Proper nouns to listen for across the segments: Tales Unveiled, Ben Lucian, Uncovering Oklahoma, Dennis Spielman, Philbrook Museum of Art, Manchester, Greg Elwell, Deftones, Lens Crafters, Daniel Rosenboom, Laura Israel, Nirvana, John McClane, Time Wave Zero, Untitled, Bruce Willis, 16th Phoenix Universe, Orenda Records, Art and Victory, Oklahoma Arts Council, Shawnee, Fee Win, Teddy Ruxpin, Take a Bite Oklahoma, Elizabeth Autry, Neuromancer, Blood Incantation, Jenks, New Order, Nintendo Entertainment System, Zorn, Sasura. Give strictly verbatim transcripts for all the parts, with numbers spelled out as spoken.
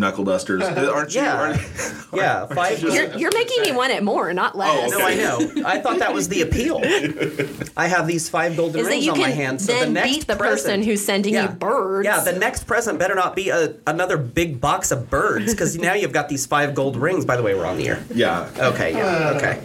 knuckle dusters, aren't you? Yeah, aren't, yeah. Aren't, five, aren't you you're, you're making me want it more, not less. Oh, okay. No, I know. I thought that was the appeal. I have these five golden Is rings on my hand, so the next beat the present, person who's sending yeah, you birds. Yeah, the next present better not be a, another big box of birds, because now you've got these five gold rings. By the way, we're on the air. Yeah. Okay. Yeah. Uh, okay.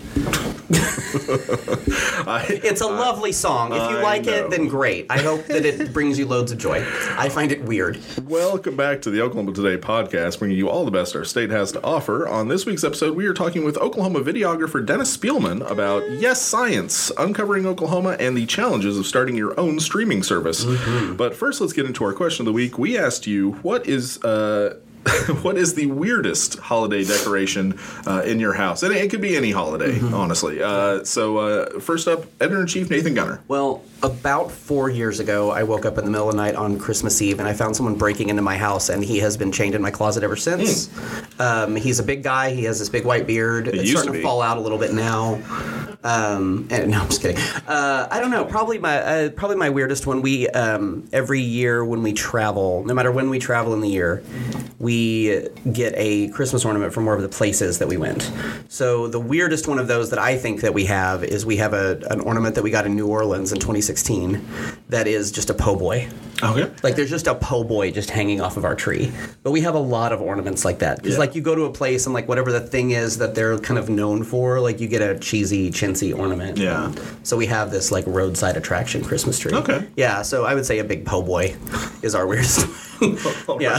I, it's a I, lovely song. If you I like know. it, then great. I hope that it brings you loads of joy. I find it weird. Welcome back to the Oklahoma Today podcast, bringing you all the best our state has to offer. On this week's episode, we are talking with Oklahoma videographer Dennis Spielman about Yes Science, Uncovering Oklahoma, and the challenges of starting your own streaming service. Mm-hmm. But first, let's get into our question of the week. We asked you, what is... Uh, what is the weirdest holiday decoration uh, in your house? And it could be any holiday, mm-hmm. honestly. Uh, so uh, first up, Editor-in-Chief Nathan Gunner. Well, about four years ago, I woke up in the middle of the night on Christmas Eve, and I found someone breaking into my house, and he has been chained in my closet ever since. Mm. Um, he's a big guy. He has this big white beard. It it's starting to, to fall out a little bit now. Um, and, no, I'm just kidding. Uh, I don't know. Probably my uh, probably my weirdest one. We um, every year when we travel, no matter when we travel in the year, we We get a Christmas ornament from one of the places that we went. So the weirdest one of those that I think that we have is we have a, an ornament that we got in New Orleans in twenty sixteen that is just a po' boy. Okay. Like there's just a po' boy just hanging off of our tree. But we have a lot of ornaments like that. Because yeah. like you go to a place and like whatever the thing is that they're kind of known for, like you get a cheesy, chintzy ornament. Yeah. So we have this like roadside attraction Christmas tree. Okay. Yeah. So I would say a big po' boy is our weirdest one. Yeah.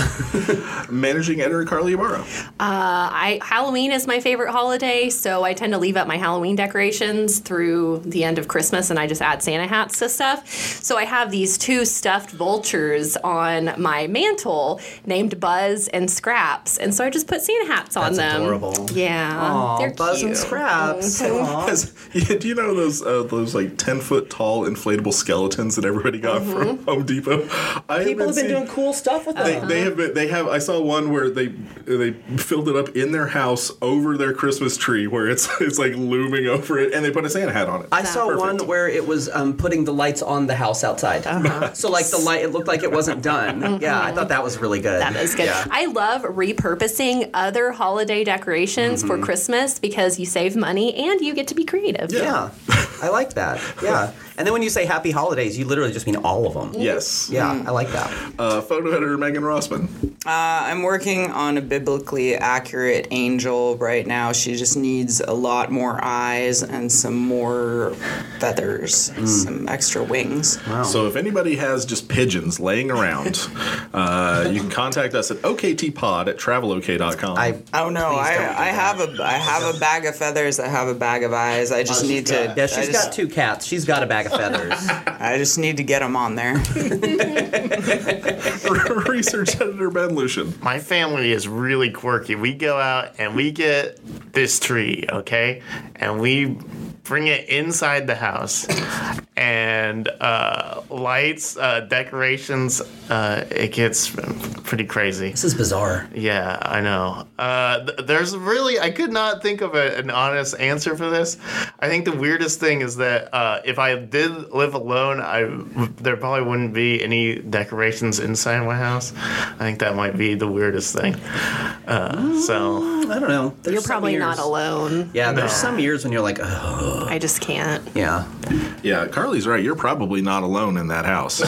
Managing editor Carly Ibarra. Uh, I Halloween is my favorite holiday, so I tend to leave up my Halloween decorations through the end of Christmas, and I just add Santa hats to stuff. So I have these two stuffed vultures on my mantle named Buzz and Scraps, and so I just put Santa hats on That's them. Adorable. Yeah, Aww, they're Buzz cute. and Scraps. Mm-hmm. Do you know those uh, those like ten foot tall inflatable skeletons that everybody got mm-hmm. from Home Depot? I People have been, have been seeing, doing cool stuff with them. They, they have been. They have. I saw one. One where they they filled it up in their house over their Christmas tree, where it's it's like looming over it, and they put a Santa hat on it. I That's saw perfect. one where it was um, putting the lights on the house outside. Uh-huh. So like the light, it looked like it wasn't done. Mm-hmm. Yeah, I thought that was really good. That is good. Yeah. I love repurposing other holiday decorations mm-hmm. for Christmas because you save money and you get to be creative. Yeah, yeah. I like that. Yeah. And then when you say happy holidays, you literally just mean all of them. Yes. Yeah, mm. I like that. Uh, photo editor Megan Rossman. Uh, I'm working on a biblically accurate angel right now. She just needs a lot more eyes and some more feathers, mm. some extra wings. Wow. So if anybody has just pigeons laying around, uh, you can contact us at O K T pod at travel o k dot com. I oh no, I do I have that. a I have a bag of feathers. I have a bag of eyes. I just oh, need to. Yeah, she's just, got two cats. She's got a bag. Of feathers. I just need to get them on there. Research editor Ben Lucian. My family is really quirky. We go out and we get this tree, okay? And we bring it inside the house. And uh, lights, uh, decorations, uh, it gets pretty crazy. This is bizarre. Yeah, I know. Uh, th- there's really, I could not think of a, an honest answer for this. I think the weirdest thing is that uh, if I did live alone, I there probably wouldn't be any decorations inside my house. I think that might be the weirdest thing. Uh, mm, so I don't know. There's You're probably years. not alone. Yeah, no. There's some years when you're like, oh. I just can't. Yeah. Yeah, Carly's right. You're probably not alone in that house.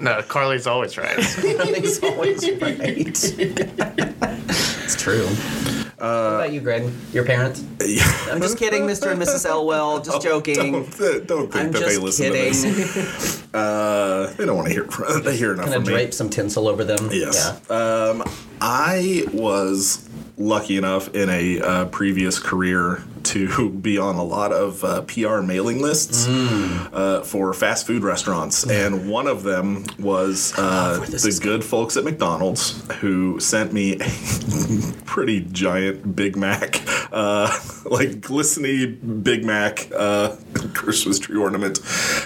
No, Carly's always right. Carly's always right. It's true. Uh, what about you, Greg? Your parents? Yeah. I'm just kidding, Mister and Missus Elwell. Just oh, joking. Don't, don't think I'm that they listen kidding. to this. Uh, they don't want to hear. They hear enough from me. Kind of drape some tinsel over them. Yes. Yeah. Um, I was lucky enough in a uh, previous career to be on a lot of uh, P R mailing lists mm. uh, for fast food restaurants. Mm. And one of them was uh, oh, the good folks at McDonald's who sent me a pretty giant Big Mac, uh, like glistening Big Mac uh, Christmas tree ornament.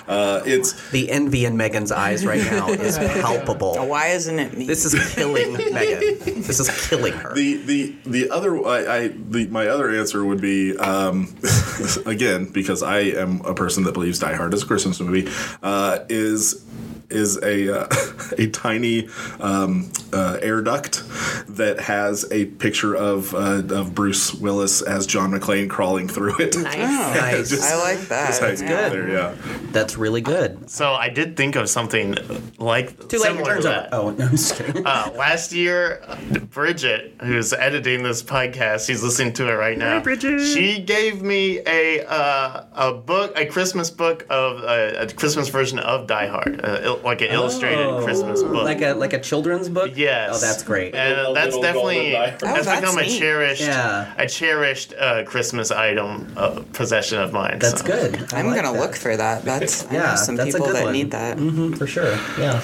Uh, it's The envy in Megan's eyes right now is palpable. Why isn't it me? This is killing Megan. This is killing her. The the, the other I, I the, my other answer would be uh, Um, again, because I am a person that believes Die Hard is a Christmas movie, uh, is is a uh, a tiny um, uh, air duct that has a picture of uh, of Bruce Willis as John McClane crawling through it. Nice, nice. Just, I like that. That's good. There, yeah. That's really good. So I did think of something like Too similar late, turns to that. Out. Oh no, I'm just kidding. Uh, last year, Bridget, who's editing this podcast, she's listening to it right now. Hi, Bridget. She gave me a uh, a book, a Christmas book of uh, a Christmas version of Die Hard, uh, il- like an oh. illustrated Christmas book, like a like a children's book. Yes. Oh, that's great. And uh, that's definitely oh, that's become that's a cherished yeah. a cherished uh, Christmas item uh, possession of mine. That's so. Good. I I'm like gonna that. Look for that. That's I yeah, know some that's people that one. Need that mm-hmm, for sure. Yeah.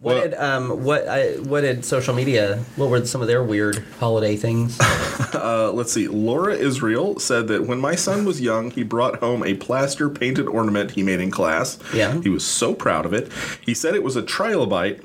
What well, did um what I what did social media? What were some of their weird holiday things? uh, let's see. Laura Israel said that when my son was young, he brought home a plaster painted ornament he made in class. Yeah, he was so proud of it. He said it was a trilobite,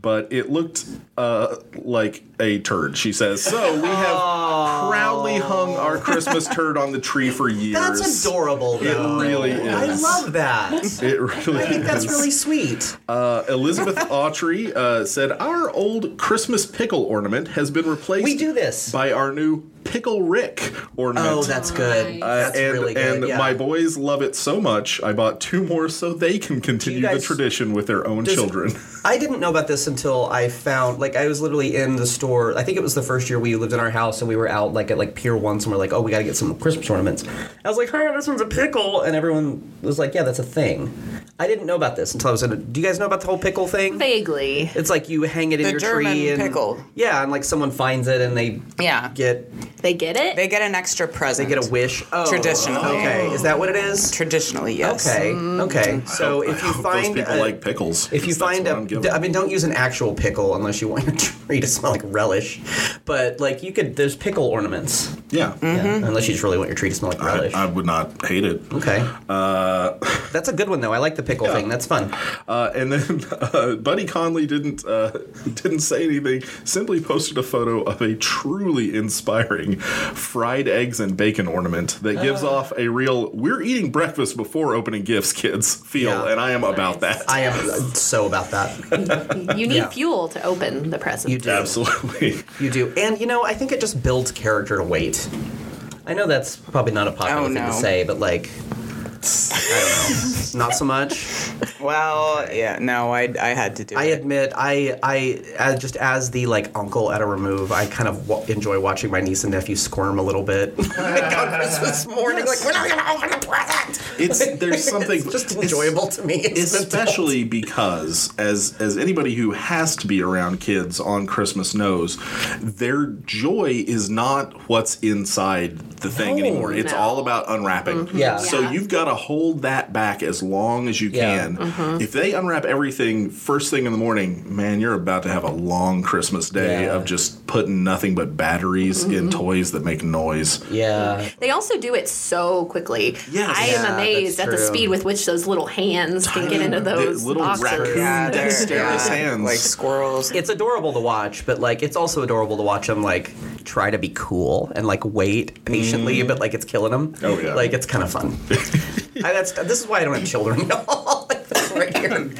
but it looked uh like a turd. She says so. We have oh. proudly hung our Christmas turd on the tree for years. That's adorable. Though. It really is. I love that. It really. I think is. That's really sweet. Uh, Elizabeth. Autry uh, said, our old Christmas pickle ornament has been replaced we do this. By our new Pickle Rick ornament. Oh, that's good. Uh, that's and, really good. And yeah. my boys love it so much, I bought two more so they can continue guys, the tradition with their own children. I didn't know about this until I found, like, I was literally in the store. I think it was the first year we lived in our house, and we were out, like, at, like, Pier one somewhere, like, oh, we got to get some Christmas ornaments. I was like, huh, this one's a pickle. And everyone was like, yeah, that's a thing. I didn't know about this until I was in a, do you guys know about the whole pickle thing? Vaguely. It's like you hang it in the your German tree. And, pickle. Yeah, and, like, someone finds it, and they yeah. get... They get it? They get an extra present. They get a wish. Oh. Traditionally. Okay. Is that what it is? Traditionally, yes. Okay. Okay. So I hope, if you I hope find those people a, like pickles. If you find a, d- I mean, don't use an actual pickle unless you want your tree to smell like relish. But like you could, there's pickle ornaments. Yeah. Mm-hmm. yeah. Unless you just really want your tree to smell like relish. I, I would not hate it. Okay. Uh, That's a good one though. I like the pickle yeah. thing. That's fun. Uh, and then uh, Buddy Conley didn't uh, didn't say anything. Simply posted a photo of a truly inspiring fried eggs and bacon ornament that uh, gives off a real we're eating breakfast before opening gifts kids feel yeah, and I am nice. About that. I am so about that. You need yeah. fuel to open the present. You do. Absolutely. You do. And you know, I think it just builds character to wait. I know that's probably not a popular oh, no. thing to say, but like I don't know. Not so much. Well, yeah, no, I I had to do I it. I admit, I, I I just as the like uncle at a remove, I kind of w- enjoy watching my niece and nephew squirm a little bit. Like on Christmas morning, yes. like we're not gonna open the present. It's there's something it's just enjoyable to me, especially because as as anybody who has to be around kids on Christmas knows, their joy is not what's inside the thing no, anymore. It's no. all about unwrapping. Mm-hmm. Yeah. So yeah. you've got to hold that back as long as you yeah. can. Mm-hmm. If they unwrap everything first thing in the morning, man, you're about to have a long Christmas day yeah. of just putting nothing but batteries mm-hmm. in toys that make noise. Yeah. They also do it so quickly. Yes. I yeah, am amazed at the speed with which those little hands Tiny, can get into those little boxes. Raccoon yeah, dexterous yeah. hands. Like squirrels. It's adorable to watch, but like it's also adorable to watch them like try to be cool and like wait patiently, mm. but like it's killing them. Oh yeah. Like it's kind of fun. I, that's, this is why I don't have children at all. Right here.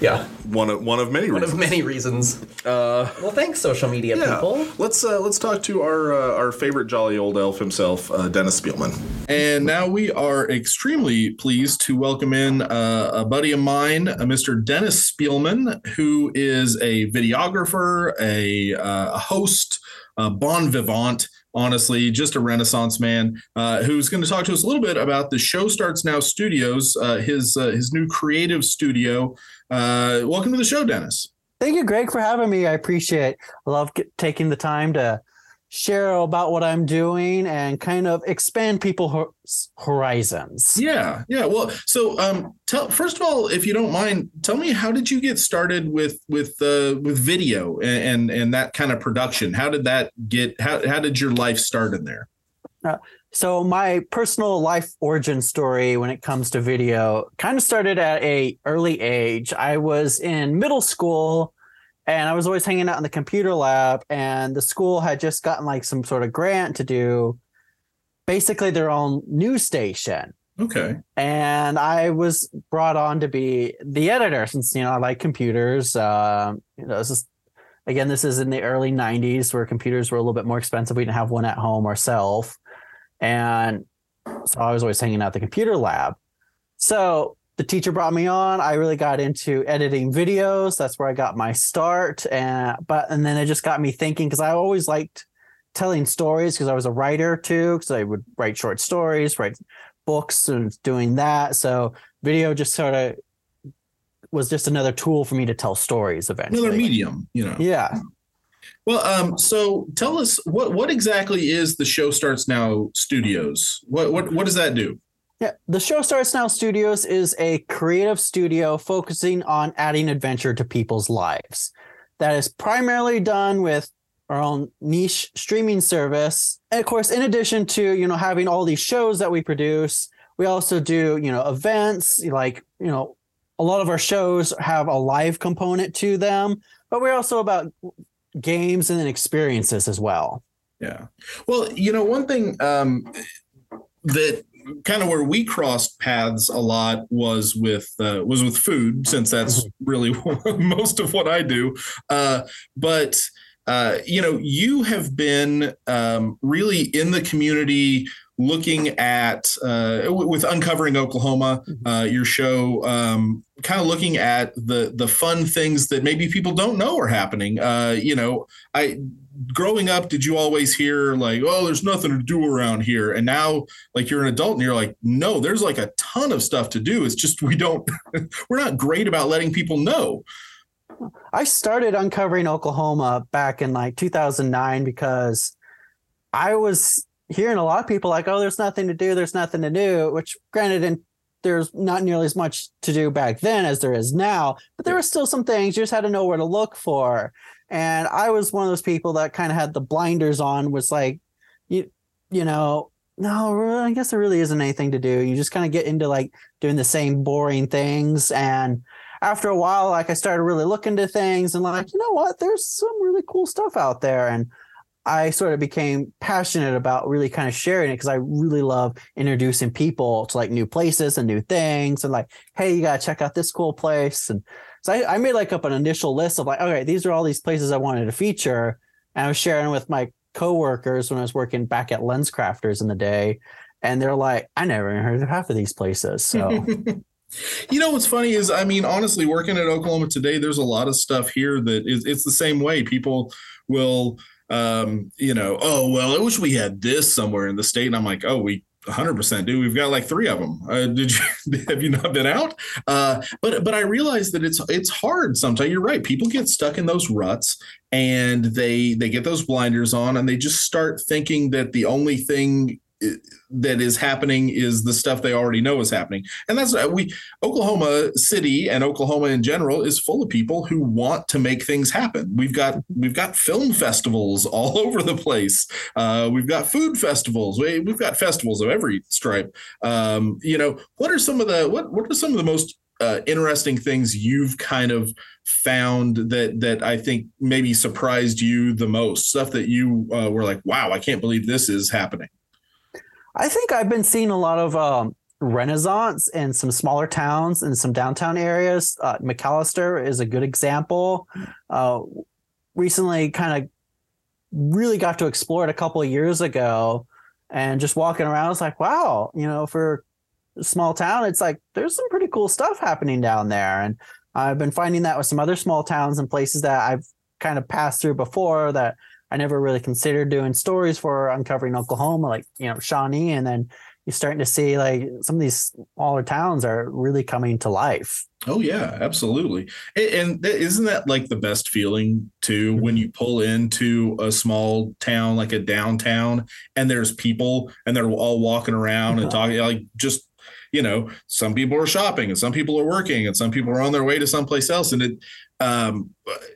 Yeah. One of, one of many one reasons. One of many reasons. Uh, well, thanks, social media yeah. people. Let's uh, let's talk to our uh, our favorite jolly old elf himself, uh, Dennis Spielman. And now we are extremely pleased to welcome in uh, a buddy of mine, uh, Mister Dennis Spielman, who is a videographer, a, uh, a host, a bon vivant, honestly, just a Renaissance man uh, who's going to talk to us a little bit about The Show Starts Now Studios, uh, his uh, his new creative studio. Uh, welcome to the show, Dennis. Thank you, Greg, for having me. I appreciate it. I love get, taking the time to share about what I'm doing and kind of expand people's horizons. Yeah, yeah. Well, so um, tell first of all, if you don't mind, tell me how did you get started with with uh, with video and, and and that kind of production? How did that get? How how did your life start in there? Uh, so my personal life origin story when it comes to video kind of started at a early age. I was in middle school. And I was always hanging out in the computer lab, and the school had just gotten like some sort of grant to do basically their own news station. Okay. And I was brought on to be the editor since, you know, I like computers. Um, you know, this is, again, this is in the early nineties where computers were a little bit more expensive. We didn't have one at home ourselves. And so I was always hanging out at the computer lab. So the teacher brought me on. I really got into editing videos. That's where I got my start. And, but, and then it just got me thinking, because I always liked telling stories, because I was a writer too, because I would write short stories, write books, and doing that. So video just sort of was just another tool for me to tell stories eventually. Another medium, you know. Yeah. Well, um, so tell us what, what exactly is the Show Starts Now Studios? What, what, what does that do? Yeah, the Show Starts Now Studios is a creative studio focusing on adding adventure to people's lives. That is primarily done with our own niche streaming service. And of course, in addition to, you know, having all these shows that we produce, we also do, you know, events. Like, you know, a lot of our shows have a live component to them, but we're also about games and experiences as well. Yeah. Well, you know, one thing um, that kind of where we crossed paths a lot was with uh, was with food, since that's really most of what I do. Uh, but Uh, you know, you have been um, really in the community looking at uh, w- with Uncovering Oklahoma, uh, your show, um, kind of looking at the the fun things that maybe people don't know are happening. Uh, you know, I growing up, did you always hear like, oh, there's nothing to do around here? And now, like, you're an adult and you're like, no, there's like a ton of stuff to do. It's just we don't we're not great about letting people know. I started Uncovering Oklahoma back in like two thousand nine because I was hearing a lot of people like, oh, there's nothing to do. There's nothing to do, which granted, and there's not nearly as much to do back then as there is now, but there were still some things. You just had to know where to look for. And I was one of those people that kind of had the blinders on, was like, you, you know, no, I guess there really isn't anything to do. You just kind of get into like doing the same boring things. And after a while, like I started really looking to things and like, you know what, there's some really cool stuff out there. And I sort of became passionate about really kind of sharing it, because I really love introducing people to like new places and new things and like, hey, you got to check out this cool place. And so I, I made like up an initial list of like, okay, these are all these places I wanted to feature. And I was sharing with my coworkers when I was working back at Lens Crafters in the day. And they're like, I never even heard of half of these places. So you know, what's funny is, I mean, honestly, working at Oklahoma today, there's a lot of stuff here that is, it's the same way. People will, um, you know, oh, well, I wish we had this somewhere in the state. And I'm like, oh, we one hundred percent do. We've got like three of them. Uh, did you, have you not been out? Uh, but, but I realized that it's, it's hard sometimes. You're right. People get stuck in those ruts and they, they get those blinders on and they just start thinking that the only thing that is happening is the stuff they already know is happening. And that's we Oklahoma City and Oklahoma in general is full of people who want to make things happen. We've got we've got film festivals all over the place. Uh, we've got food festivals. We, we've got festivals of every stripe. Um, you know, what are some of the what what are some of the most uh, interesting things you've kind of found that that I think maybe surprised you the most? Stuff that you uh, were like, wow, I can't believe this is happening. I think I've been seeing a lot of um, renaissance in some smaller towns and some downtown areas. Uh, McAlester is a good example. Uh, recently kind of really got to explore it a couple of years ago, and just walking around, I was like, wow, you know, for a small town, it's like there's some pretty cool stuff happening down there. And I've been finding that with some other small towns and places that I've kind of passed through before that I never really considered doing stories for Uncovering Oklahoma, like, you know, Shawnee. And then you're starting to see like some of these smaller towns are really coming to life. Oh, yeah, absolutely. And, and isn't that like the best feeling too, when you pull into a small town, like a downtown, and there's people and they're all walking around and talking, like, just, you know, some people are shopping and some people are working and some people are on their way to someplace else. And it, um,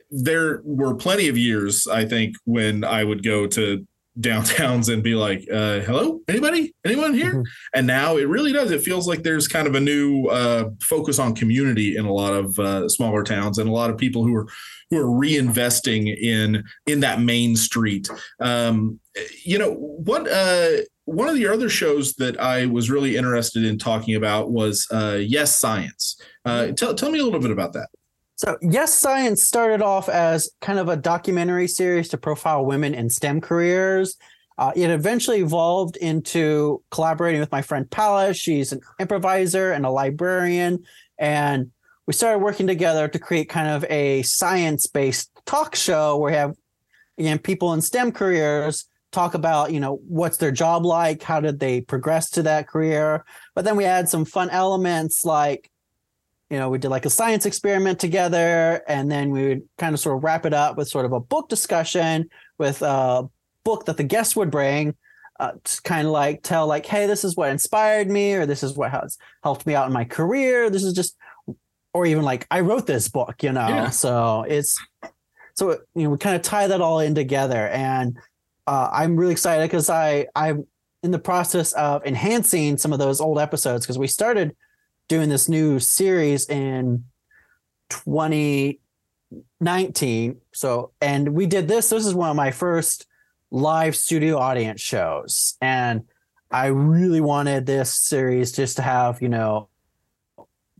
there were plenty of years, I think, when I would go to downtowns and be like, uh, hello, anybody, anyone here? Mm-hmm. And now it really does. It feels like there's kind of a new uh, focus on community in a lot of uh, smaller towns and a lot of people who are who are reinvesting in in that main street. Um, you know, what uh, one of the other shows that I was really interested in talking about was uh, Yes Science. Uh, tell, tell me a little bit about that. So Yes Science started off as kind of a documentary series to profile women in STEM careers. Uh, it eventually evolved into collaborating with my friend Palace. She's an improviser and a librarian. And we started working together to create kind of a science-based talk show where we have, you know, people in STEM careers talk about, you know, what's their job like? How did they progress to that career? But then we add some fun elements like, you know, we did like a science experiment together, and then we would kind of sort of wrap it up with sort of a book discussion with a book that the guests would bring uh, to kind of like tell like, hey, this is what inspired me, or this is what has helped me out in my career. This is just, or even like, I wrote this book, you know? Yeah. So it's, so, you know, we kind of tie that all in together. And uh, I'm really excited because I, I'm in the process of enhancing some of those old episodes because we started doing this new series in twenty nineteen. So, and we did this, this is one of my first live studio audience shows. And I really wanted this series just to have, you know,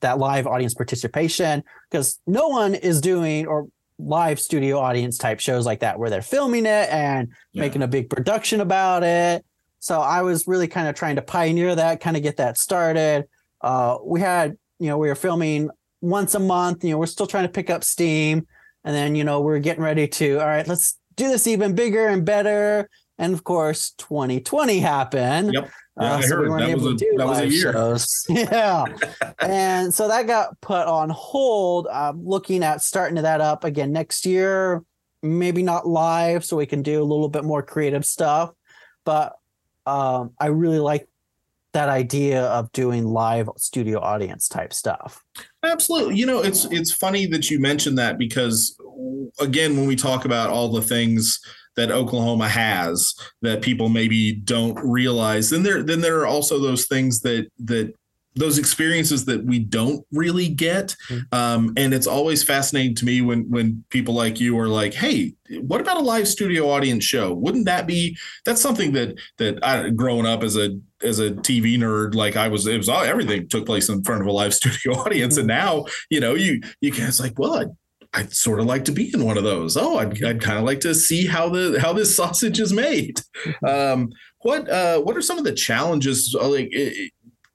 that live audience participation because no one is doing or live studio audience type shows like that where they're filming it and yeah. making a big production about it. So I was really kind of trying to pioneer that, kind of get that started. Uh, we had, you know, we were filming once a month, you know, we're still trying to pick up steam. And then, you know, we're getting ready to, all right, let's do this even bigger and better. And of course, twenty twenty happened. Yep. Yeah, uh, I so heard we that, was a, that was a year. Shows. Yeah. And so that got put on hold. I'm looking at starting that up again next year, maybe not live, so we can do a little bit more creative stuff. But um, I really like that idea of doing live studio audience type stuff. Absolutely. You know, it's it's funny that you mentioned that because, again, when we talk about all the things that Oklahoma has that people maybe don't realize, then there then there are also those things that that those experiences that we don't really get. Mm-hmm. Um, and it's always fascinating to me when when people like you are like, hey, what about a live studio audience show? Wouldn't that be that's something that that I, growing up as a as a T V nerd, like I was, it was all, everything took place in front of a live studio audience. Mm-hmm. And now, you know, you you can it's like, well, I, I'd sort of like to be in one of those. Oh, I'd, I'd kind of like to see how the how this sausage is made. Um, what uh, what are some of the challenges? Like,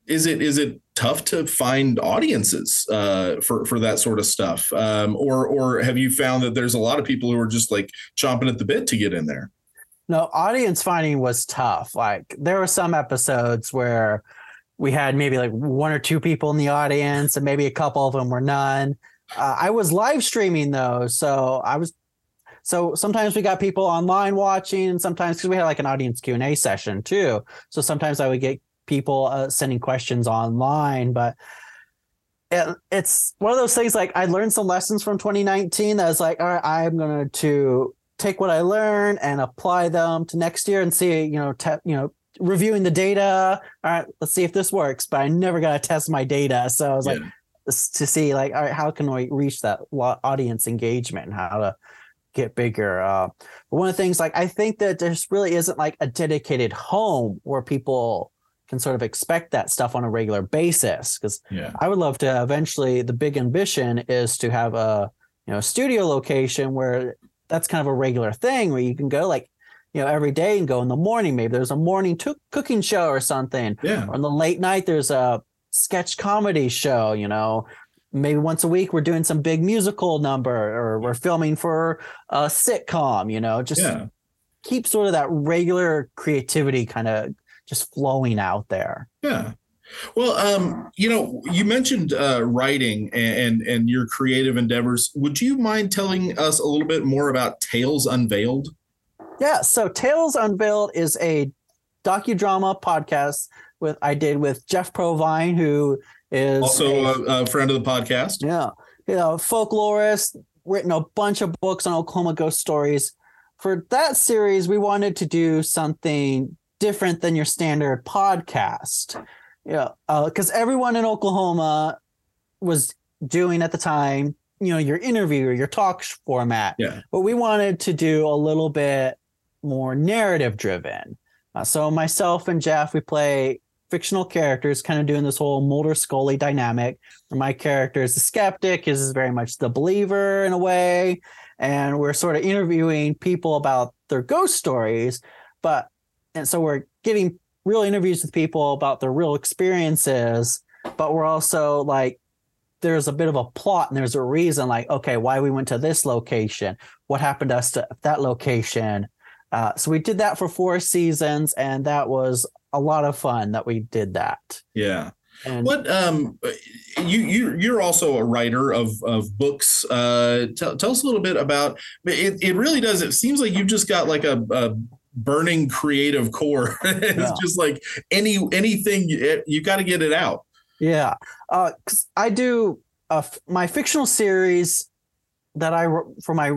is it is it tough to find audiences uh, for for that sort of stuff, um, or or have you found that there's a lot of people who are just like chomping at the bit to get in there? No, audience finding was tough. Like there were some episodes where we had maybe like one or two people in the audience, and maybe a couple of them were none. Uh, I was live streaming though, so I was. So sometimes we got people online watching, and sometimes because we had like an audience Q and A session too. So sometimes I would get people uh, sending questions online, but it, it's one of those things. Like I learned some lessons from twenty nineteen. That I was like, all right, I'm going to take what I learned and apply them to next year and see, you know, te- you know, reviewing the data. All right, let's see if this works. But I never got to test my data, so I was yeah. like. to see like, all right, how can we reach that audience engagement and how to get bigger? Uh, but one of the things, like, I think that there really isn't like a dedicated home where people can sort of expect that stuff on a regular basis. Cause yeah. I would love to eventually, the big ambition is to have a, you know, studio location where that's kind of a regular thing where you can go like, you know, every day and go in the morning, maybe there's a morning to- cooking show or something. Yeah. Or in the late night, there's a, sketch comedy show, you know, maybe once a week we're doing some big musical number or we're filming for a sitcom, you know, just yeah. keep sort of that regular creativity kind of just flowing out there. Yeah. Well, um, you know, you mentioned uh, writing and, and, and your creative endeavors. Would you mind telling us a little bit more about Tales Unveiled? Yeah. So Tales Unveiled is a docudrama podcast with I did with Jeff Provine, who is also a, a friend of the podcast. Yeah. You know, folklorist, written a bunch of books on Oklahoma ghost stories. For that series, we wanted to do something different than your standard podcast. Yeah. Because uh, everyone in Oklahoma was doing at the time, you know, your interview or your talk format. Yeah. But we wanted to do a little bit more narrative driven. Uh, so myself and Jeff, we play fictional characters, kind of doing this whole Mulder Scully dynamic. My character is the skeptic, his is very much the believer in a way. And we're sort of interviewing people about their ghost stories. But and so we're getting real interviews with people about their real experiences, but we're also like, there's a bit of a plot and there's a reason, like, okay, why we went to this location, what happened to us to that location. Uh, so we did that for four seasons, and that was a lot of fun that we did that. Yeah. And what um, you you you're also a writer of of books. Uh, tell tell us a little bit about it. It really does. It seems like you've just got like a, a burning creative core. It's yeah. just like any anything you, you got to get it out. Yeah, uh, cause I do uh, my fictional series that I for my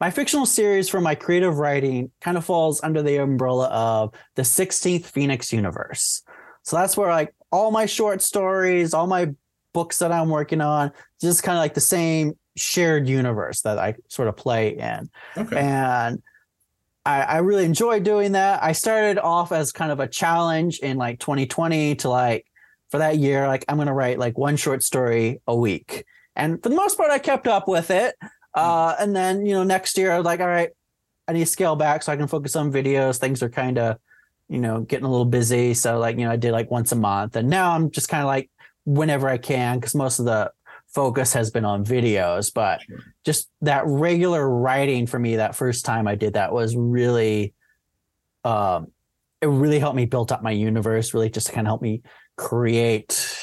my fictional series for my creative writing kind of falls under the umbrella of the sixteenth Phoenix Universe. So that's where like all my short stories, all my books that I'm working on, just kind of like the same shared universe that I sort of play in. Okay. And I, I really enjoy doing that. I started off as kind of a challenge in like twenty twenty to like, for that year, like I'm going to write like one short story a week. And for the most part, I kept up with it. Uh, and then, you know, next year I was like, all right, I need to scale back so I can focus on videos. Things are kind of, you know, getting a little busy. So like, you know, I did like once a month, and now I'm just kind of like whenever I can, because most of the focus has been on videos, but sure. just that regular writing for me, that first time I did that was really, um, it really helped me build up my universe, really just to kind of help me create,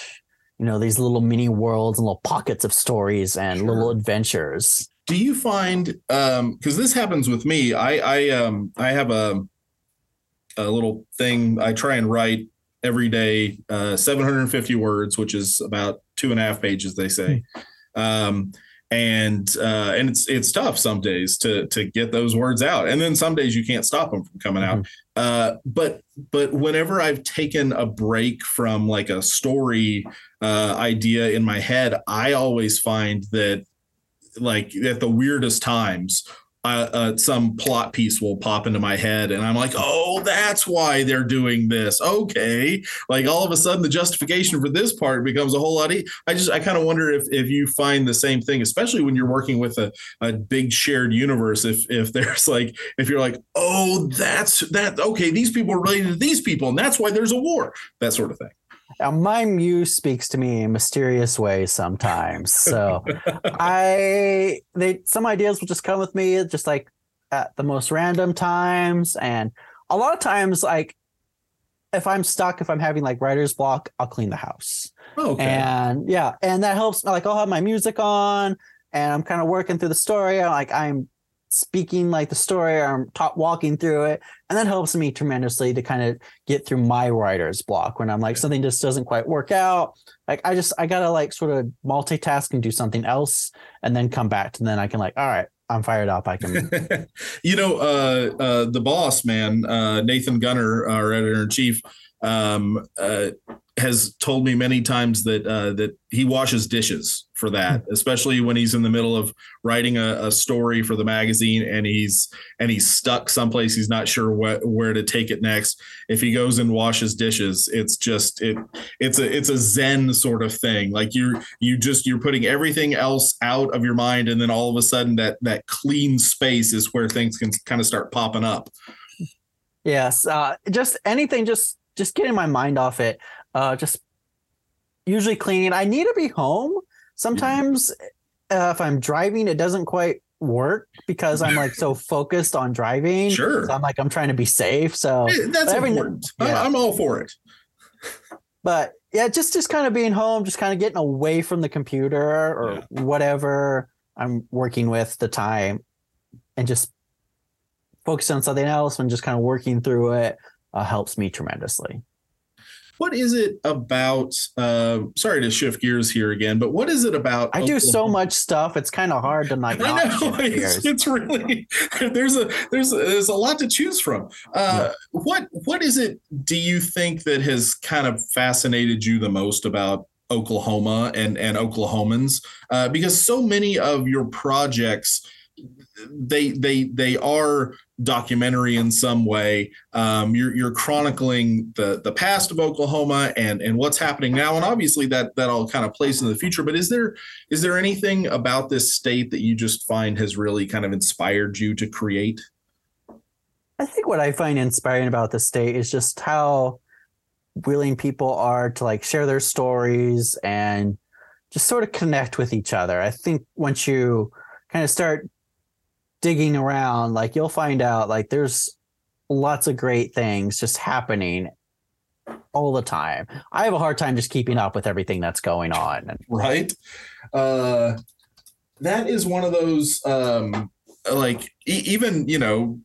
you know, these little mini worlds and little pockets of stories and sure. little adventures. Do you find, um, because this happens with me, I, I, um, I have a, a little thing I try and write every day, uh, seven hundred fifty words, which is about two and a half pages, they say. Um, and, uh, and it's, it's tough some days to, to get those words out. And then some days you can't stop them from coming out. Uh, but, but whenever I've taken a break from like a story, uh, idea in my head, I always find that like at the weirdest times, Uh, uh, some plot piece will pop into my head and I'm like, oh, that's why they're doing this. Okay. Like all of a sudden the justification for this part becomes a whole lot. E- I just, I kind of wonder if, if you find the same thing, especially when you're working with a, a big shared universe. If, if there's like, if you're like, oh, that's that. Okay. These people are related to these people and that's why there's a war, that sort of thing. Now, my muse speaks to me in mysterious ways sometimes. So I, they, some ideas will just come with me just like at the most random times. And a lot of times, like if I'm stuck, if I'm having like writer's block, I'll clean the house. Okay. And yeah. And that helps. Like I'll have my music on and I'm kind of working through the story. I'm like, I'm speaking like the story, or I'm top walking through it. And that helps me tremendously to kind of get through my writer's block when I'm like, yeah. something just doesn't quite work out. Like I just, I got to like sort of multitask and do something else and then come back to, then I can like, all right, I'm fired up. I can, you know, uh, uh, the boss man, uh, Nathan Gunner, our editor in chief, um, uh, has told me many times that uh, that he washes dishes for that, especially when he's in the middle of writing a, a story for the magazine and he's and he's stuck someplace. He's not sure what, where to take it next. If he goes and washes dishes, it's just it it's a it's a zen sort of thing. Like you're you just you're putting everything else out of your mind. And then all of a sudden that that clean space is where things can kind of start popping up. Yes. Uh, just anything, just just getting my mind off it. Uh, just usually cleaning. I need to be home. Sometimes uh, if I'm driving, it doesn't quite work because I'm like so focused on driving. Sure. So I'm like, I'm trying to be safe. So that's important. Yeah. I'm all for it. But yeah, just, just kind of being home, just kind of getting away from the computer or yeah. whatever I'm working with the time and just focus on something else and just kind of working through it uh, helps me tremendously. What is it about, uh, sorry to shift gears here again, but what is it about? I Oklahoma? do so much stuff. It's kind of hard to like, I know, it's, it's really, there's a, there's a, there's a lot to choose from. Uh, yeah. What, what is it, do you think that has kind of fascinated you the most about Oklahoma and, and Oklahomans? Uh, because so many of your projects they they they are documentary in some way. Um, you're you're chronicling the the past of Oklahoma and and what's happening now, and obviously that that all kind of plays in the future. But is there is there anything about this state that you just find has really kind of inspired you to create? I think what I find inspiring about the state is just how willing people are to like share their stories and just sort of connect with each other. I think once you kind of start digging around, like you'll find out like there's lots of great things just happening all the time. I have a hard time just keeping up with everything that's going on. Right. Uh, that is one of those, um, like e- even, you know,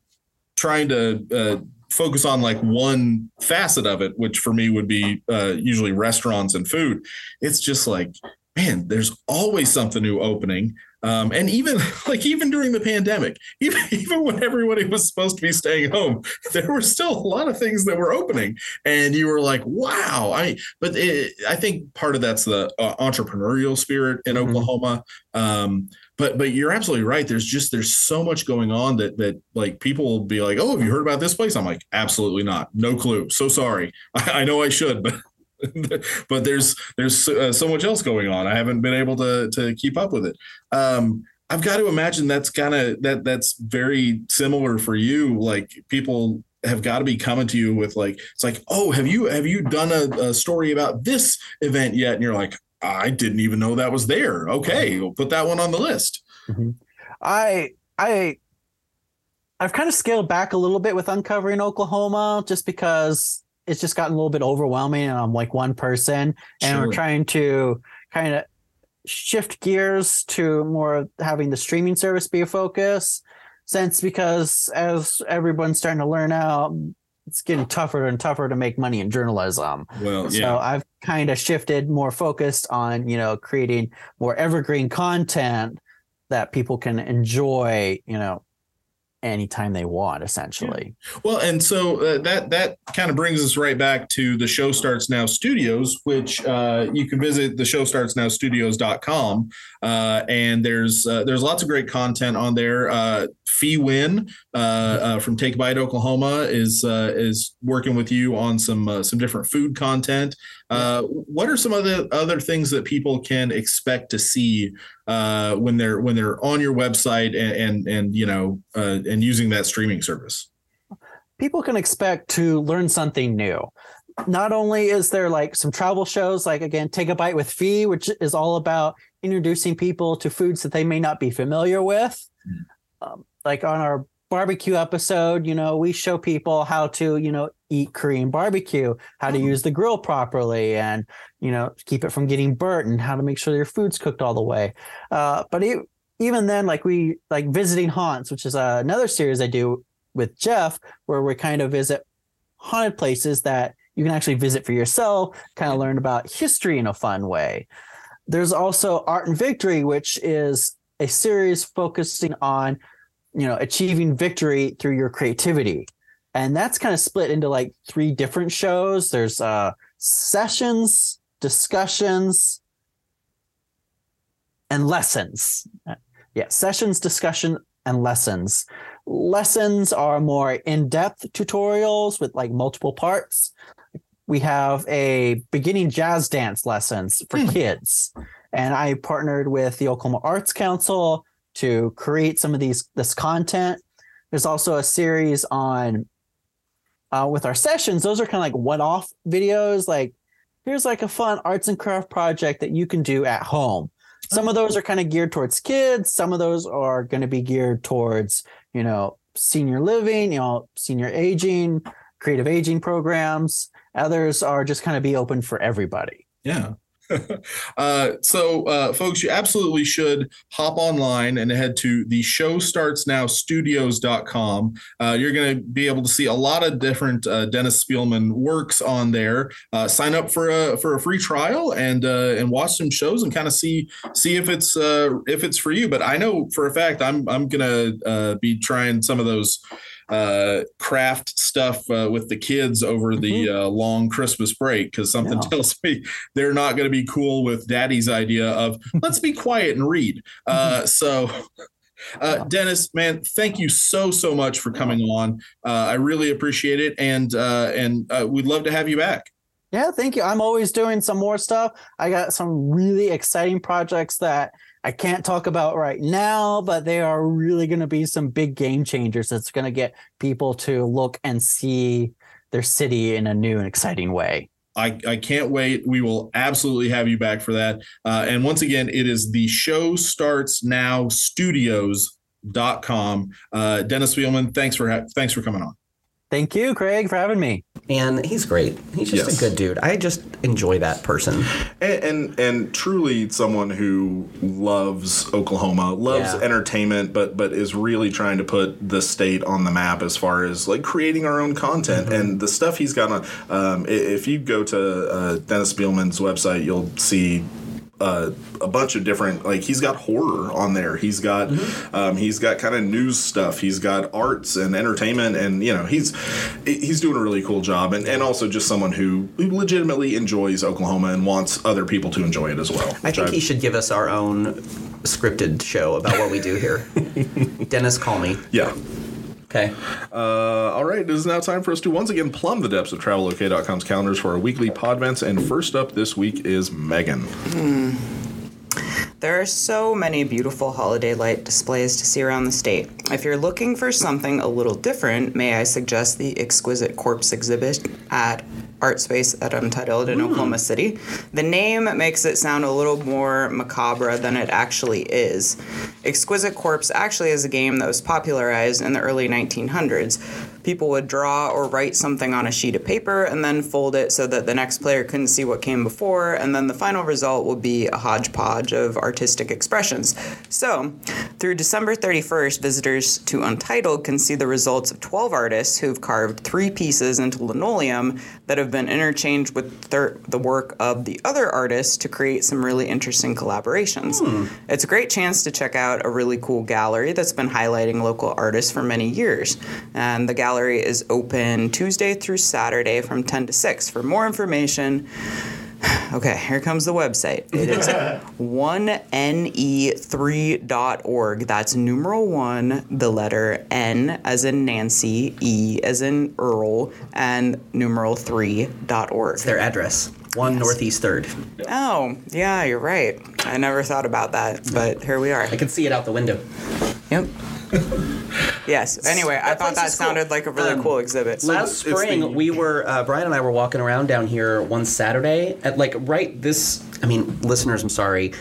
trying to, uh, focus on like one facet of it, which for me would be uh, usually restaurants and food. It's just like, man, there's always something new opening. Um, and even like even during the pandemic, even, even when everybody was supposed to be staying home, there were still a lot of things that were opening. And you were like, wow. I but it, I think part of that's the uh, entrepreneurial spirit in mm-hmm. Oklahoma. Um, But but you're absolutely right. There's just there's so much going on that that like people will be like, oh, have you heard about this place? I'm like, absolutely not. No clue. So sorry. I, I know I should, but but there's there's uh, so much else going on. I haven't been able to to keep up with it. Um, I've got to imagine that's kind of that that's very similar for you. Like people have got to be coming to you with like it's like, oh, have you have you done a, a story about this event yet? And you're like, I didn't even know that was there. Okay, we'll put that one on the list. Mm-hmm. I, I, I've kind of scaled back a little bit with Uncovering Oklahoma just because it's just gotten a little bit overwhelming and I'm like one person and sure. We're trying to kind of shift gears to more having the streaming service be a focus since because as everyone's starting to learn out, it's getting tougher and tougher to make money in journalism. Well, so yeah. I've kind of shifted more focused on, you know, creating more evergreen content that people can enjoy, you know, anytime they want, essentially. Yeah. Well, and so uh, that that kind of brings us right back to The Show Starts Now Studios, which uh, you can visit the show starts now studios dot com. Uh, and there's uh, there's lots of great content on there. Uh, Fee Win uh, uh, from Take a Bite Oklahoma is uh, is working with you on some uh, some different food content. Uh, what are some other other things that people can expect to see uh, when they're when they're on your website and and, and you know uh, and using that streaming service? People can expect to learn something new. Not only is there like some travel shows, like again, Take a Bite with Fee, which is all about introducing people to foods that they may not be familiar with. Mm-hmm. Um, like on our barbecue episode, you know, we show people how to, you know, eat Korean barbecue, how to use the grill properly and, you know, keep it from getting burnt and how to make sure your food's cooked all the way. Uh, but it, even then, like we like visiting haunts, which is uh, another series I do with Jeff, where we kind of visit haunted places that you can actually visit for yourself, kind of learn about history in a fun way. There's also Art and Victory, which is a series focusing on, you know, achieving victory through your creativity. And that's kind of split into like three different shows. There's uh, sessions, discussions, and lessons. Yeah, sessions, discussion, and lessons. Lessons are more in-depth tutorials with like multiple parts. We have a beginning jazz dance lessons for hmm. kids. And I partnered with the Oklahoma Arts Council to create some of these this content. There's also a series on Uh, with our sessions, those are kind of like one-off videos. Like, here's like a fun arts and craft project that you can do at home. Some of those are kind of geared towards kids. Some of those are going to be geared towards, you know, senior living, you know, senior aging, creative aging programs. Others are just kind of be open for everybody. Yeah. uh, so, uh, folks, you absolutely should hop online and head to the show starts now studios dot com. Uh, you're going to be able to see a lot of different uh, Dennis Spielman works on there. Uh, sign up for a for a free trial and uh, and watch some shows and kind of see see if it's uh, if it's for you. But I know for a fact I'm I'm going to uh, be trying some of those uh craft stuff uh, with the kids over the mm-hmm. uh, long Christmas break because something yeah. tells me they're not going to be cool with daddy's idea of let's be quiet and read. Uh so Uh, wow. Dennis, man, thank you so, so much for coming on. Uh, I really appreciate it. And uh, and uh, we'd love to have you back. Yeah, thank you. I'm always doing some more stuff. I got some really exciting projects that I can't talk about right now, but they are really going to be some big game changers that's going to get people to look and see their city in a new and exciting way. I, I can't wait. We will absolutely have you back for that. Uh, and once again, it is the Show Starts Now Studios dot com. Uh, Dennis Spielman, thanks for ha- thanks for coming on. Thank you, Craig, for having me. And he's great. He's just yes. a good dude. I just enjoy that person. And and, and truly someone who loves Oklahoma, loves yeah. entertainment, but but is really trying to put the state on the map as far as like creating our own content. Mm-hmm. And the stuff he's got on, um, if you go to uh, Dennis Spielman's website, you'll see Uh, a bunch of different, like he's got horror on there. He's got, mm-hmm. um, he's got kind of news stuff. He's got arts and entertainment, and you know he's he's doing a really cool job, and, and also just someone who legitimately enjoys Oklahoma and wants other people to enjoy it as well. I think I've, he should give us our own scripted show about what we do here. Dennis, call me. Yeah. Okay. Uh, all right. It is now time for us to once again plumb the depths of Travel O K dot com's calendars for our weekly Podvents. And first up this week is Megan. Mm. There are so many beautiful holiday light displays to see around the state. If you're looking for something a little different, may I suggest the Exquisite Corpse exhibit at Art Space at Untitled in mm. Oklahoma City. The name makes it sound a little more macabre than it actually is. Exquisite Corpse actually is a game that was popularized in the early nineteen hundreds. People would draw or write something on a sheet of paper and then fold it so that the next player couldn't see what came before, and then the final result would be a hodgepodge of artistic expressions. So, through December thirty-first, visitors to Untitled can see the results of twelve artists who've carved three pieces into linoleum that have been interchanged with thir- the work of the other artists to create some really interesting collaborations. Mm. It's a great chance to check out a really cool gallery that's been highlighting local artists for many years, and the gallery Gallery is open Tuesday through Saturday from ten to six. For more information, okay, here comes the website. It is one N E three dot org. That's numeral one, the letter N as in Nancy, E as in Earl, and numeral three dot org. It's their address. One yes. Northeast Third. Oh, yeah, you're right. I never thought about that, but here we are. I can see it out the window. Yep. Yes. Anyway, that I thought that sounded cool. like a really um, cool exhibit. Last spring, the- we were uh, Brian and I were walking around down here one Saturday at like right this. I mean, listeners, I'm sorry.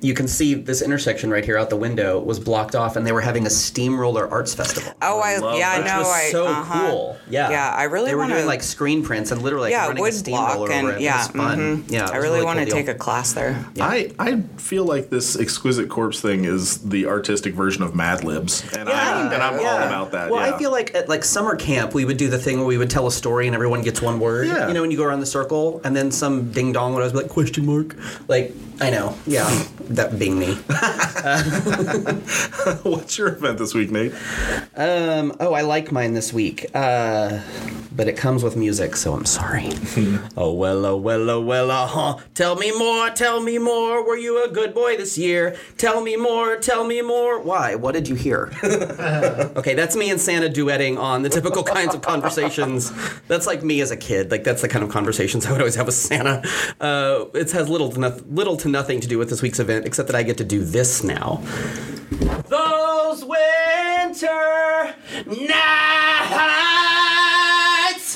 You can see this intersection right here out the window was blocked off, and they were having a steamroller arts festival. Oh, I, I yeah, I know. Which was I, so uh-huh. cool. Yeah, yeah, I really. They were wanna, doing like screen prints and literally like, yeah, running a steamroller and, over it. Yeah, it was fun. Mm-hmm. Yeah, it was I really, really want to cool take a class there. Yeah. I I feel like this Exquisite Corpse thing is the artistic version of Mad Libs, and yeah, I and I'm yeah. all about that. Well, yeah. I feel like at like summer camp we would do the thing where we would tell a story and everyone gets one word. Yeah. You know, and you go around the circle, and then some ding dong would always be like question mark. Like I know, yeah, that being me. uh, What's your event this week, Nate? Um, oh, I like mine this week, uh, but it comes with music, so I'm sorry. Oh well, oh well, oh well, uh huh. Tell me more, tell me more. Were you a good boy this year? Tell me more, tell me more. Why? What did you hear? uh, okay, that's me and Santa duetting on the typical kinds of conversations. That's like me as a kid. Like that's the kind of conversations I would always have with Santa. Uh, it has little to nothing. Little to nothing to do with this week's event, except that I get to do this now. Those winter nights!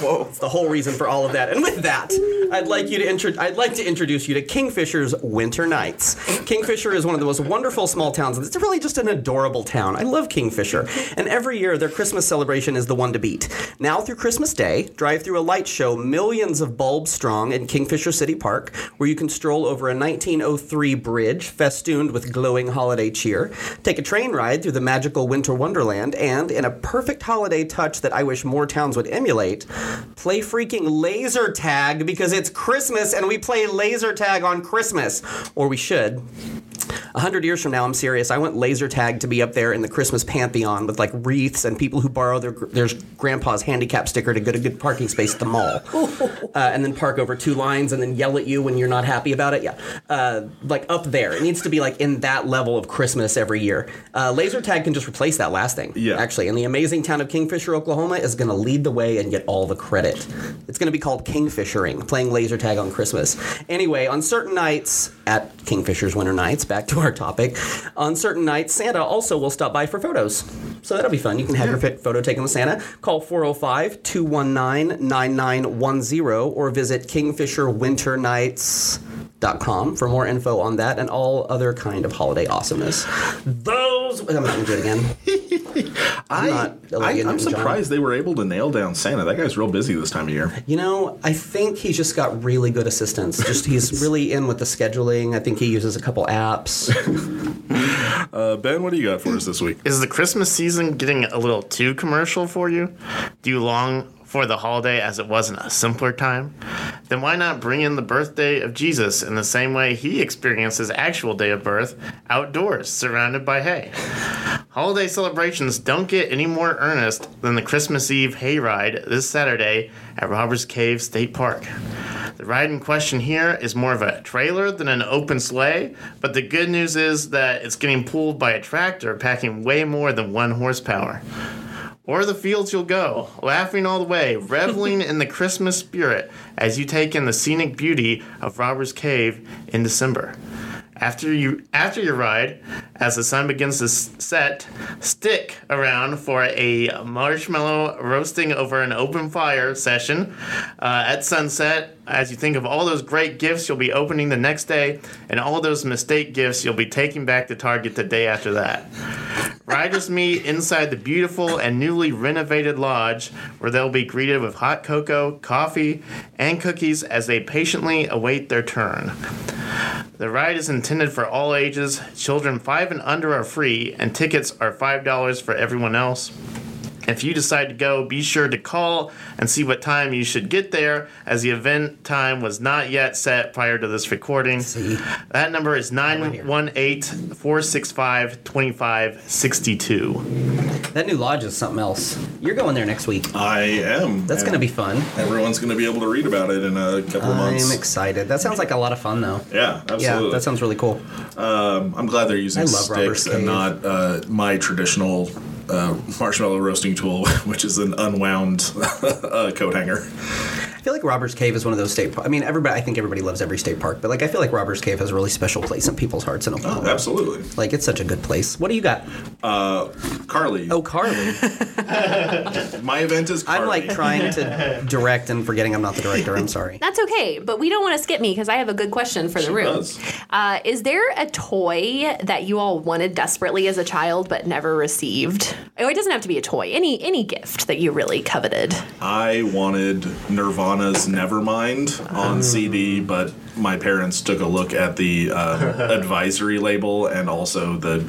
Whoa, it's the whole reason for all of that. And with that, I'd like you to intro- I'd like to introduce you to Kingfisher's Winter Nights. Kingfisher is one of the most wonderful small towns. It's really just an adorable town. I love Kingfisher. And every year, their Christmas celebration is the one to beat. Now through Christmas Day, drive through a light show millions of bulbs strong in Kingfisher City Park, where you can stroll over a nineteen oh three bridge festooned with glowing holiday cheer, take a train ride through the magical winter wonderland, and in a perfect holiday touch that I wish more towns would emulate, play freaking laser tag because it's Christmas and we play laser tag on Christmas. Or we should. A hundred years from now, I'm serious, I want laser tag to be up there in the Christmas pantheon with like wreaths and people who borrow their their grandpa's handicap sticker to get a good parking space at the mall. uh, and then park over two lines and then yell at you when you're not happy about it. Yeah, uh, like up there. It needs to be like in that level of Christmas every year. Uh, laser tag can just replace that last thing, yeah. actually. And the amazing town of Kingfisher, Oklahoma is going to lead the way and get all the credit. It's going to be called Kingfishering, playing laser tag on Christmas. Anyway, on certain nights at Kingfisher's Winter Nights, back to our topic, on certain nights, Santa also will stop by for photos. So that'll be fun. You can have yeah. your photo taken with Santa. Call four oh five, two one nine, nine nine one zero or visit kingfisher winter nights dot com for more info on that and all other kind of holiday awesomeness. Those... I'm not going to do it again. I'm, I, not I, I'm surprised John. They were able to nail down Santa. That guy's real busy this time of year. You know, I think he's just got really good assistance. Just he's really in with the scheduling. I think he uses a couple apps. uh, Ben, what do you got for us this week? Is the Christmas season getting a little too commercial for you? Do you long... for the holiday as it was in a simpler time, then why not bring in the birthday of Jesus in the same way he experienced his actual day of birth, outdoors, surrounded by hay? Holiday celebrations don't get any more earnest than the Christmas Eve hayride this Saturday at Robbers Cave State Park. The ride in question here is more of a trailer than an open sleigh, but the good news is that it's getting pulled by a tractor packing way more than one horsepower. Or the fields you'll go, laughing all the way, reveling in the Christmas spirit as you take in the scenic beauty of Robbers Cave in December. After you, after your ride, as the sun begins to set, stick around for a marshmallow roasting over an open fire session uh, at sunset. As you think of all those great gifts you'll be opening the next day and all those mistake gifts you'll be taking back to Target the day after that. Riders meet inside the beautiful and newly renovated lodge where they'll be greeted with hot cocoa, coffee, and cookies as they patiently await their turn. The ride is intended for all ages. Children five and under are free, and tickets are five dollars for everyone else. If you decide to go, be sure to call and see what time you should get there, as the event time was not yet set prior to this recording. See? That number is nine one eight, four six five, two five six two. That new lodge is something else. You're going there next week. I am. That's going to be fun. Everyone's going to be able to read about it in a couple of months. I'm excited. That sounds like a lot of fun, though. Yeah, absolutely. Yeah, that sounds really cool. Um, I'm glad they're using sticks and not uh, my traditional... Uh, marshmallow roasting tool, which is an unwound uh, coat hanger. I feel like Robbers Cave is one of those state parks. I mean, everybody. I think everybody loves every state park, but like I feel like Robbers Cave has a really special place in people's hearts in Oklahoma. Oh, absolutely. Like it's such a good place. What do you got? Uh, Carly. Oh, Carly. My event is Carly. I'm like trying to direct and forgetting I'm not the director. I'm sorry. That's okay, but we don't want to skip me because I have a good question for the she room. Does. Uh, is there a toy that you all wanted desperately as a child but never received? Oh, it doesn't have to be a toy. Any any gift that you really coveted. I wanted Nirvana. Nirvana's Nevermind on C D, but my parents took a look at the uh, advisory label and also the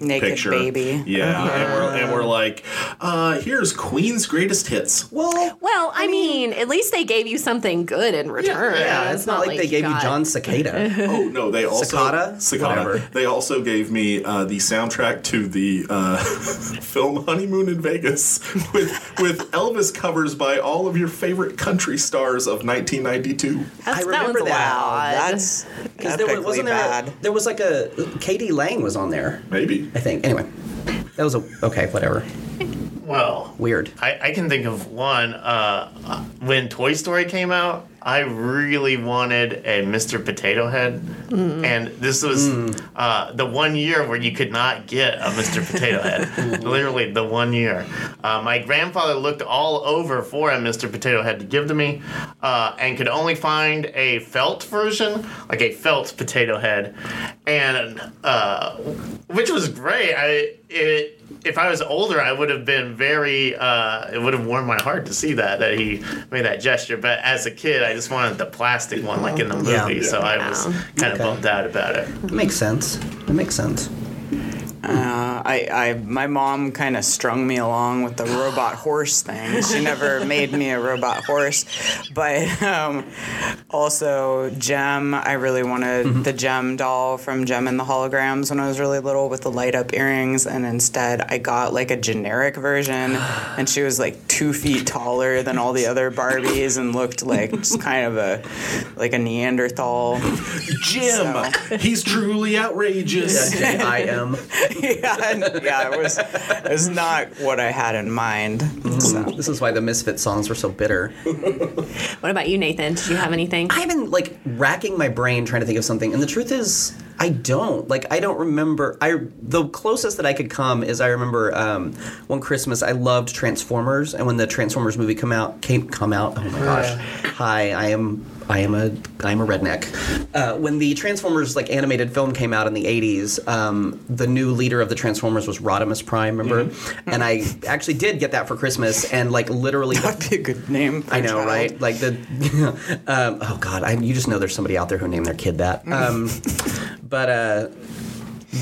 naked picture. Baby. Yeah, uh-huh. and, we're, and we're like, uh, here's Queen's Greatest Hits. Well, well, I, I mean, mean, at least they gave you something good in return. Yeah, yeah it's, it's not, not like, like they gave God. you John Cicada. Oh, no, they also... Cicada? Cicada. Whatever. They also gave me uh, the soundtrack to the uh, film Honeymoon in Vegas with, with Elvis covers by all of your favorite country stars of nineteen ninety-two. That's, I remember that. that. Loud. That's epically wasn't there bad. A, there was like a... Katie Lang was on there. Maybe. I think. Anyway, that was a... Okay, whatever. Well... Weird. I, I can think of one. Uh, when Toy Story came out, I really wanted a Mister Potato Head. Mm. And this was mm. uh, the one year where you could not get a Mister Potato Head. Literally the one year. Uh, my grandfather looked all over for a Mister Potato Head to give to me uh, and could only find a felt version, like a felt potato head, and uh, which was great. I it. If I was older, I would have been very, uh, it would have warmed my heart to see that, that he made that gesture. But as a kid, I just wanted the plastic one, like in the movie. Yeah, yeah. So I was kind okay. of bummed out about it. That makes sense. That makes sense. Uh, I, I, my mom kind of strung me along with the robot horse thing. She never made me a robot horse, but um, also Jem. I really wanted mm-hmm. the Jem doll from Jem and the Holograms when I was really little with the light up earrings, and instead I got like a generic version, and she was like two feet taller than all the other Barbies and looked like just kind of a like a Neanderthal. Jem, so. He's truly outrageous. Yeah, J I M. yeah, yeah, it was, it was not what I had in mind. So. This is why the Misfit songs were so bitter. What about you, Nathan? Did you have anything? I've been, like, racking my brain trying to think of something, and the truth is... I don't. Like, I don't remember. I The closest that I could come is I remember um, one Christmas I loved Transformers, and when the Transformers movie come out, came come out, oh my gosh. Hi, I am I am a I am a redneck. Uh, when the Transformers, like, animated film came out in the eighties, um, the new leader of the Transformers was Rodimus Prime, remember? Mm-hmm. And I actually did get that for Christmas, and, like, literally... That'd be a good name for I know, child. Right? Like, the... um, oh, God, I, you just know there's somebody out there who named their kid that. Um But uh,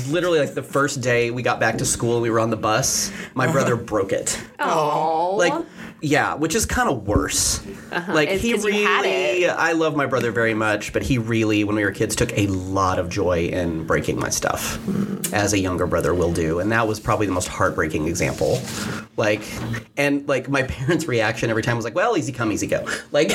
literally, like, the first day we got back to school and we were on the bus, my brother broke it. Oh. Like, yeah, which is kind of worse. Uh-huh. Like, it's he really, I love my brother very much, but he really, when we were kids, took a lot of joy in breaking my stuff, mm. as a younger brother will do. And that was probably the most heartbreaking example. Like, and, like, my parents' reaction every time was like, well, easy come, easy go. Like...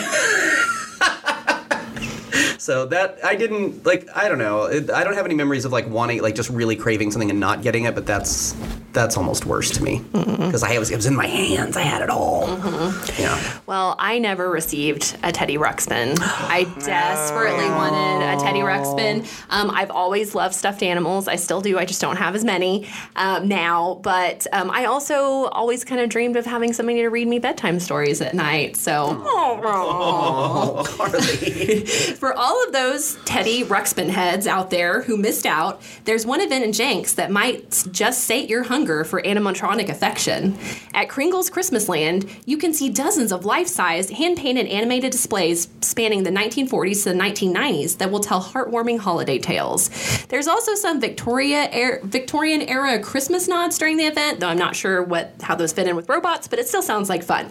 So that, I didn't, like, I don't know. It, I don't have any memories of, like, wanting, like, just really craving something and not getting it, but that's that's almost worse to me. Because mm-hmm. I was, it was in my hands. I had it all. Mm-hmm. Yeah. Well, I never received a Teddy Ruxpin. I desperately oh. wanted a Teddy Ruxpin. Um, I've always loved stuffed animals. I still do. I just don't have as many um, now. But um, I also always kind of dreamed of having somebody to read me bedtime stories at night. So. Oh, Harley. For all All of those Teddy Ruxpin heads out there who missed out, there's one event in Jenks that might just sate your hunger for animatronic affection. At Kringle's Christmas Land, you can see dozens of life-sized, hand-painted animated displays spanning the nineteen forties to the nineteen nineties that will tell heartwarming holiday tales. There's also some Victoria er- Victorian-era Christmas nods during the event, though I'm not sure what how those fit in with robots, but it still sounds like fun.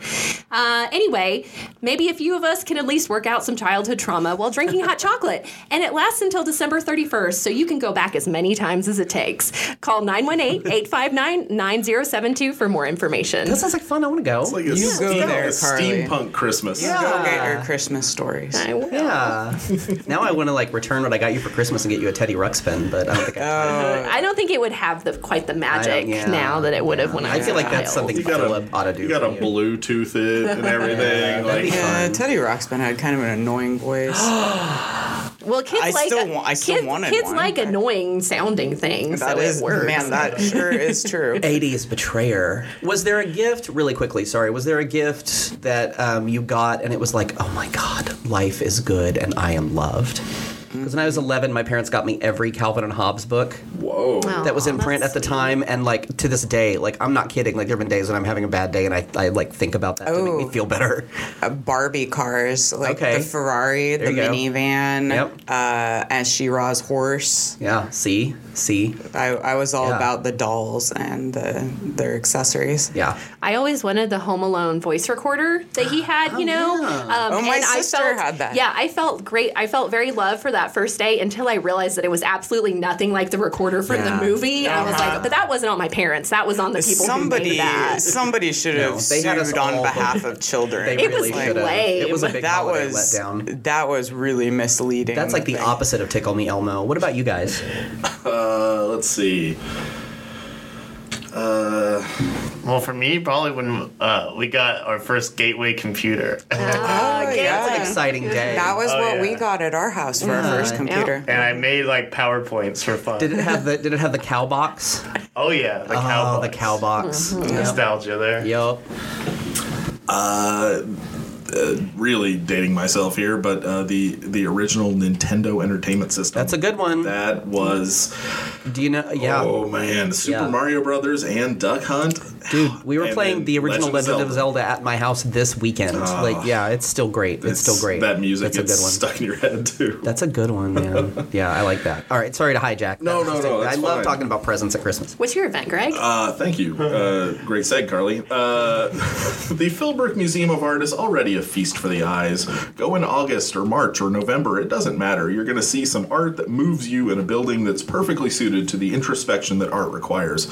Uh, anyway, maybe a few of us can at least work out some childhood trauma while drinking hot chocolate, and it lasts until December thirty-first, so you can go back as many times as it takes. Call nine one eight, eight five nine, nine zero seven two for more information. That sounds like fun. I want to go. It's like a, you steam, go there, a steampunk Christmas. Yeah. Go get your Christmas stories. I will. Yeah. Now I want to, like, return what I got you for Christmas and get you a Teddy Ruxpin, but I don't think I can. Uh, I don't think it would have the quite the magic yeah, now that it would have yeah. when I was I feel a like child. That's something you Philip ought to do. You got to Bluetooth it and everything. Yeah, like, yeah, Teddy Ruxpin had kind of an annoying voice. Well, kids I like still, I still kids, wanted kids one. like annoying sounding things. That so is, it works. Man, that sure is true. eighties betrayer. Was there a gift, really quickly, sorry, was there a gift that um, you got and it was like, oh my God, life is good and I am loved? Because when I was eleven, my parents got me every Calvin and Hobbes book Whoa. Oh, that was in print at the time. And, like, to this day, like, I'm not kidding. Like, there have been days when I'm having a bad day and I, I like, think about that oh, to make me feel better. Uh, Barbie cars. Like, okay. The Ferrari, there the minivan, yep. uh, and She-Ra's horse. Yeah, see? See? I, I was all yeah. about the dolls and the, their accessories. Yeah. I always wanted the Home Alone voice recorder that he had, oh, you know. Yeah. Um, oh, my and sister I felt, had that. Yeah, I felt great. I felt very loved for that. That first day until I realized that it was absolutely nothing like the recorder from yeah. the movie. And uh-huh. I was like, but that wasn't on my parents. That was on the people somebody, who made that. Somebody should have no, they sued had on behalf of children. They it really was like, lame. It was a big that holiday was, letdown. That was really misleading. That's like the thing. Opposite of Tickle Me Elmo. What about you guys? Uh, let's see. Uh, well, for me, probably when uh, we got our first gateway computer. Oh, yeah. That's an exciting day. That was oh, what yeah. we got at our house for yeah. our first computer. And I made, like, PowerPoints for fun. Did it have the Did it have the cow box? Oh, yeah, the oh, cow box. Oh, the cow box. Mm-hmm. Yep. Nostalgia there. Yup. Uh... Uh, really dating myself here, but uh, the the original Nintendo Entertainment System. That's a good one. That was. Do you know? Yeah. Oh man, Super yeah. Mario Brothers and Duck Hunt Dude, we were and playing the original Legend of Zelda. Zelda at my house this weekend. Oh, like, yeah, it's still great. It's, it's still great. That music gets stuck in your head, too. That's a good one, man. Yeah, I like that. All right, sorry to hijack. No, no, no. I love fine. talking about presents at Christmas. What's your event, Greg? Uh, thank you. Uh, great seg, Carly. Uh, the Philbrook Museum of Art is already a feast for the eyes. Go in August or March or November. It doesn't matter. You're going to see some art that moves you in a building that's perfectly suited to the introspection that art requires.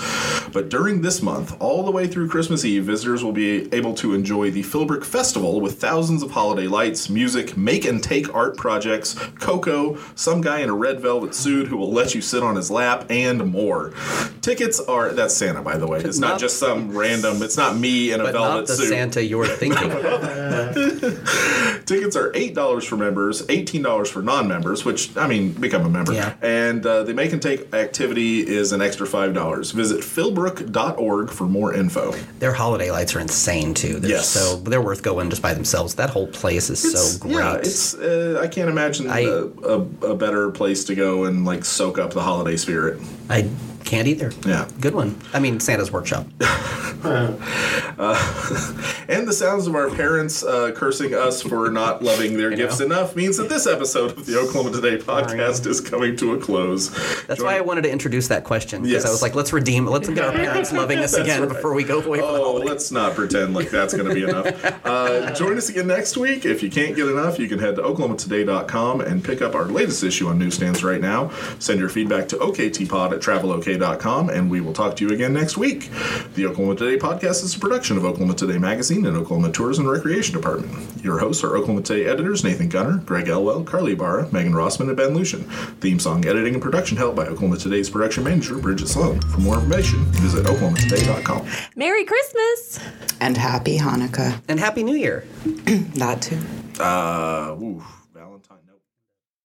But during this month, all the way through Christmas Eve, visitors will be able to enjoy the Philbrook Festival with thousands of holiday lights, music, make and take art projects, cocoa, some guy in a red velvet suit who will let you sit on his lap, and more. Tickets are... That's Santa, by the way. It's not, not just some random... It's not me in a velvet suit. But not the Santa you're thinking of. Tickets are eight dollars for members, eighteen dollars for non-members, which, I mean, become a member. Yeah. And uh, the make and take activity is an extra five dollars. Visit philbrook dot org for more info. Their holiday lights are insane too. They're yes. so they're worth going just by themselves. That whole place is it's, so great. Yeah, it's uh, I can't imagine I, a, a, a better place to go and like soak up the holiday spirit. I can't either. Yeah. Good one. I mean, Santa's Workshop. uh, and the sounds of our parents uh, cursing us for not loving their gifts know. enough means that this episode of the Oklahoma Today podcast is coming to a close. That's Join- why I wanted to introduce that question, because yes. I was like, let's redeem, let's get our parents loving us again right. before we go away oh, from the holiday. Let's not pretend like that's going to be enough. Uh, join us again next week. If you can't get enough, you can head to oklahoma today dot com and pick up our latest issue on newsstands right now. Send your feedback to oktpod at travelok.com. And we will talk to you again next week. The Oklahoma Today podcast is a production of Oklahoma Today Magazine and Oklahoma Tourism and Recreation Department. Your hosts are Oklahoma Today editors Nathan Gunner, Greg Elwell, Carly Barra, Megan Rossman, and Ben Lucian. Theme song editing and production help by Oklahoma Today's production manager, Bridget Sloan. For more information, visit oklahoma today dot com. Merry Christmas! And Happy Hanukkah. And Happy New Year. That too. Uh, oof.